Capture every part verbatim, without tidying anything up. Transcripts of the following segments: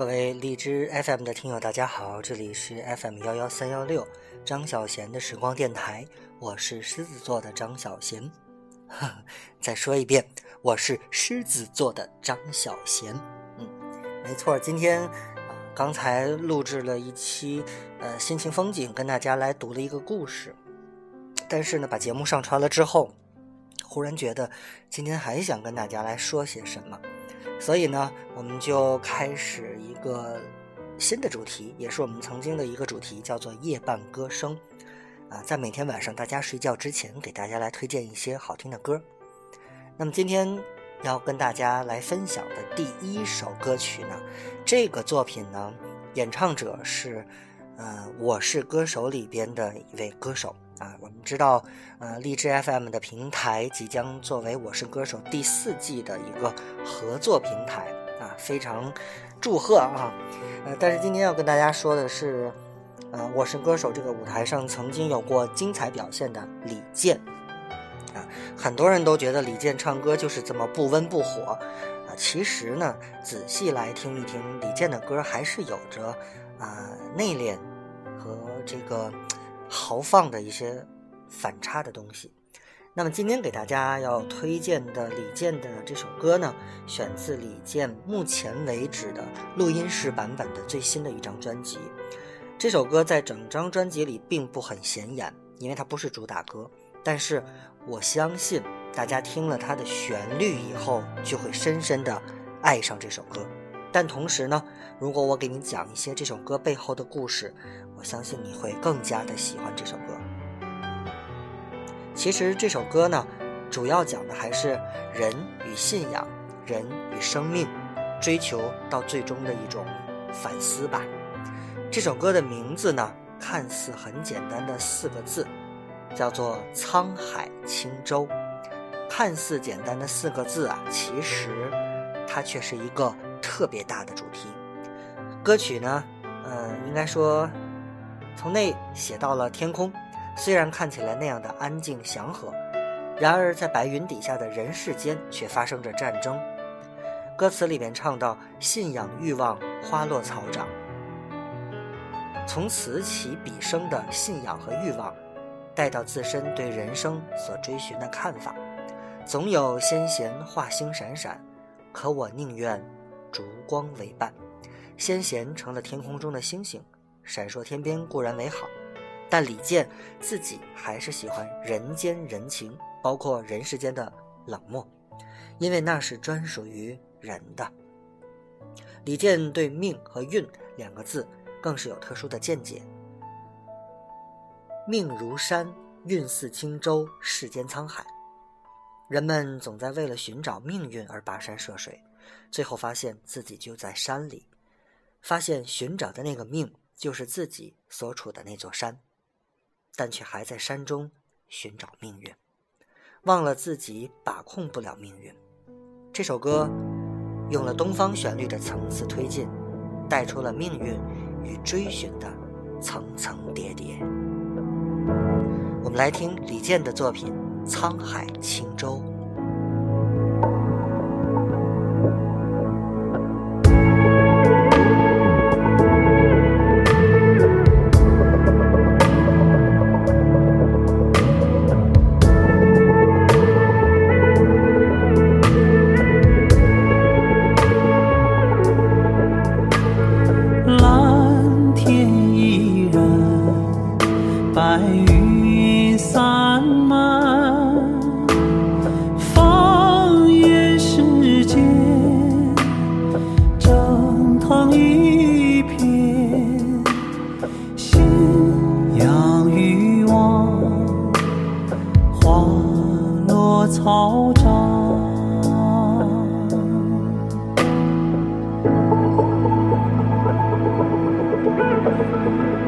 各位荔枝 F M 的听友大家好，这里是 F M 一一三一六张小贤的时光电台，我是狮子座的张小贤。再说一遍，我是狮子座的张小贤。嗯，没错，今天、呃、刚才录制了一期呃心情风景，跟大家来读了一个故事，但是呢把节目上传了之后，忽然觉得今天还想跟大家来说些什么，所以呢我们就开始一个新的主题，也是我们曾经的一个主题，叫做夜半歌声啊，在每天晚上大家睡觉之前给大家来推荐一些好听的歌。那么今天要跟大家来分享的第一首歌曲呢，这个作品呢演唱者是呃，我是歌手里边的一位歌手啊，我们知道，呃，荔枝 F M 的平台即将作为《我是歌手》第四季的一个合作平台啊，非常祝贺啊！呃，但是今天要跟大家说的是，呃，《我是歌手》这个舞台上曾经有过精彩表现的李健啊，很多人都觉得李健唱歌就是这么不温不火啊，其实呢，仔细来听一听李健的歌，还是有着啊、呃、内敛和这个豪放的一些反差的东西。那么今天给大家要推荐的李健的这首歌呢，选自李健目前为止的录音室版本的最新的一张专辑。这首歌在整张专辑里并不很显眼，因为它不是主打歌，但是我相信大家听了它的旋律以后就会深深的爱上这首歌。但同时呢，如果我给你讲一些这首歌背后的故事，我相信你会更加的喜欢这首歌。其实这首歌呢，主要讲的还是人与信仰，人与生命，追求到最终的一种反思吧。这首歌的名字呢，看似很简单的四个字，叫做沧海轻舟。看似简单的四个字啊，其实它却是一个特别大的主题。歌曲呢，呃，应该说从内写到了天空，虽然看起来那样的安静祥和，然而在白云底下的人世间却发生着战争。歌词里面唱到，信仰欲望花落草长，从此起彼生的信仰和欲望，带到自身对人生所追寻的看法，总有先贤画星闪闪，可我宁愿烛光为伴。先贤成了天空中的星星，闪烁天边固然美好，但李健自己还是喜欢人间人情，包括人世间的冷漠，因为那是专属于人的。李健对命和运两个字更是有特殊的见解，命如山，运似轻舟，世间沧海。人们总在为了寻找命运而跋山涉水，最后发现自己就在山里，发现寻找的那个命就是自己所处的那座山，但却还在山中寻找命运，忘了自己把控不了命运。这首歌用了东方旋律的层次推进，带出了命运与追寻的层层叠叠。我们来听李健的作品《沧海轻舟》。草长，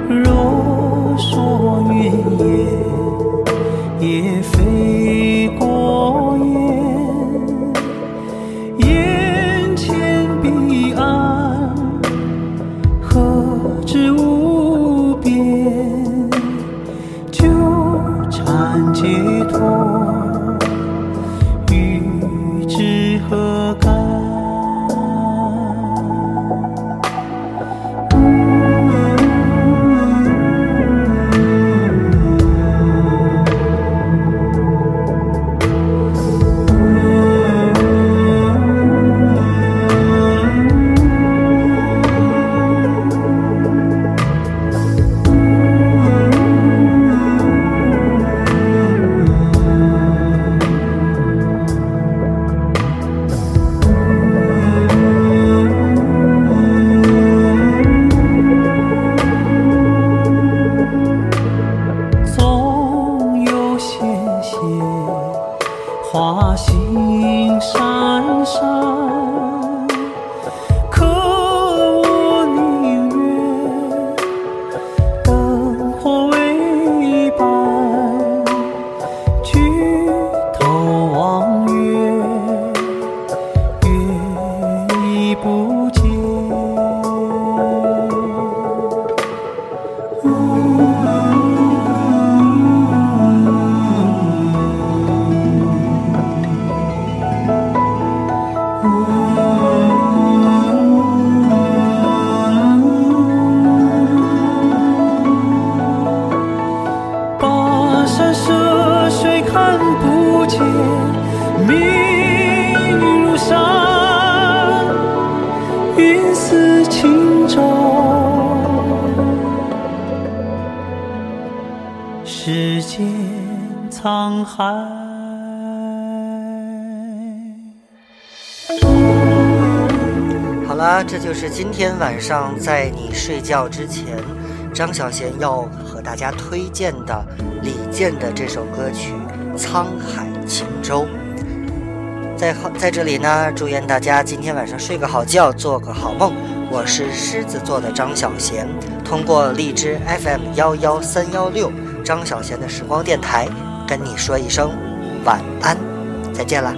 若说云也也飞过眼，眼前彼岸何止无边，纠缠解脱何干。花心闪闪，可我宁愿灯火为伴，举头望月，月已不见。世间沧海。好啦，这就是今天晚上在你睡觉之前，张小娴要和大家推荐的李健的这首歌曲《沧海情舟》。在在这里呢，祝愿大家今天晚上睡个好觉，做个好梦。我是狮子座的张小娴，通过荔枝 F M 一一三一六张小娴的时光电台跟你说一声晚安，再见啦。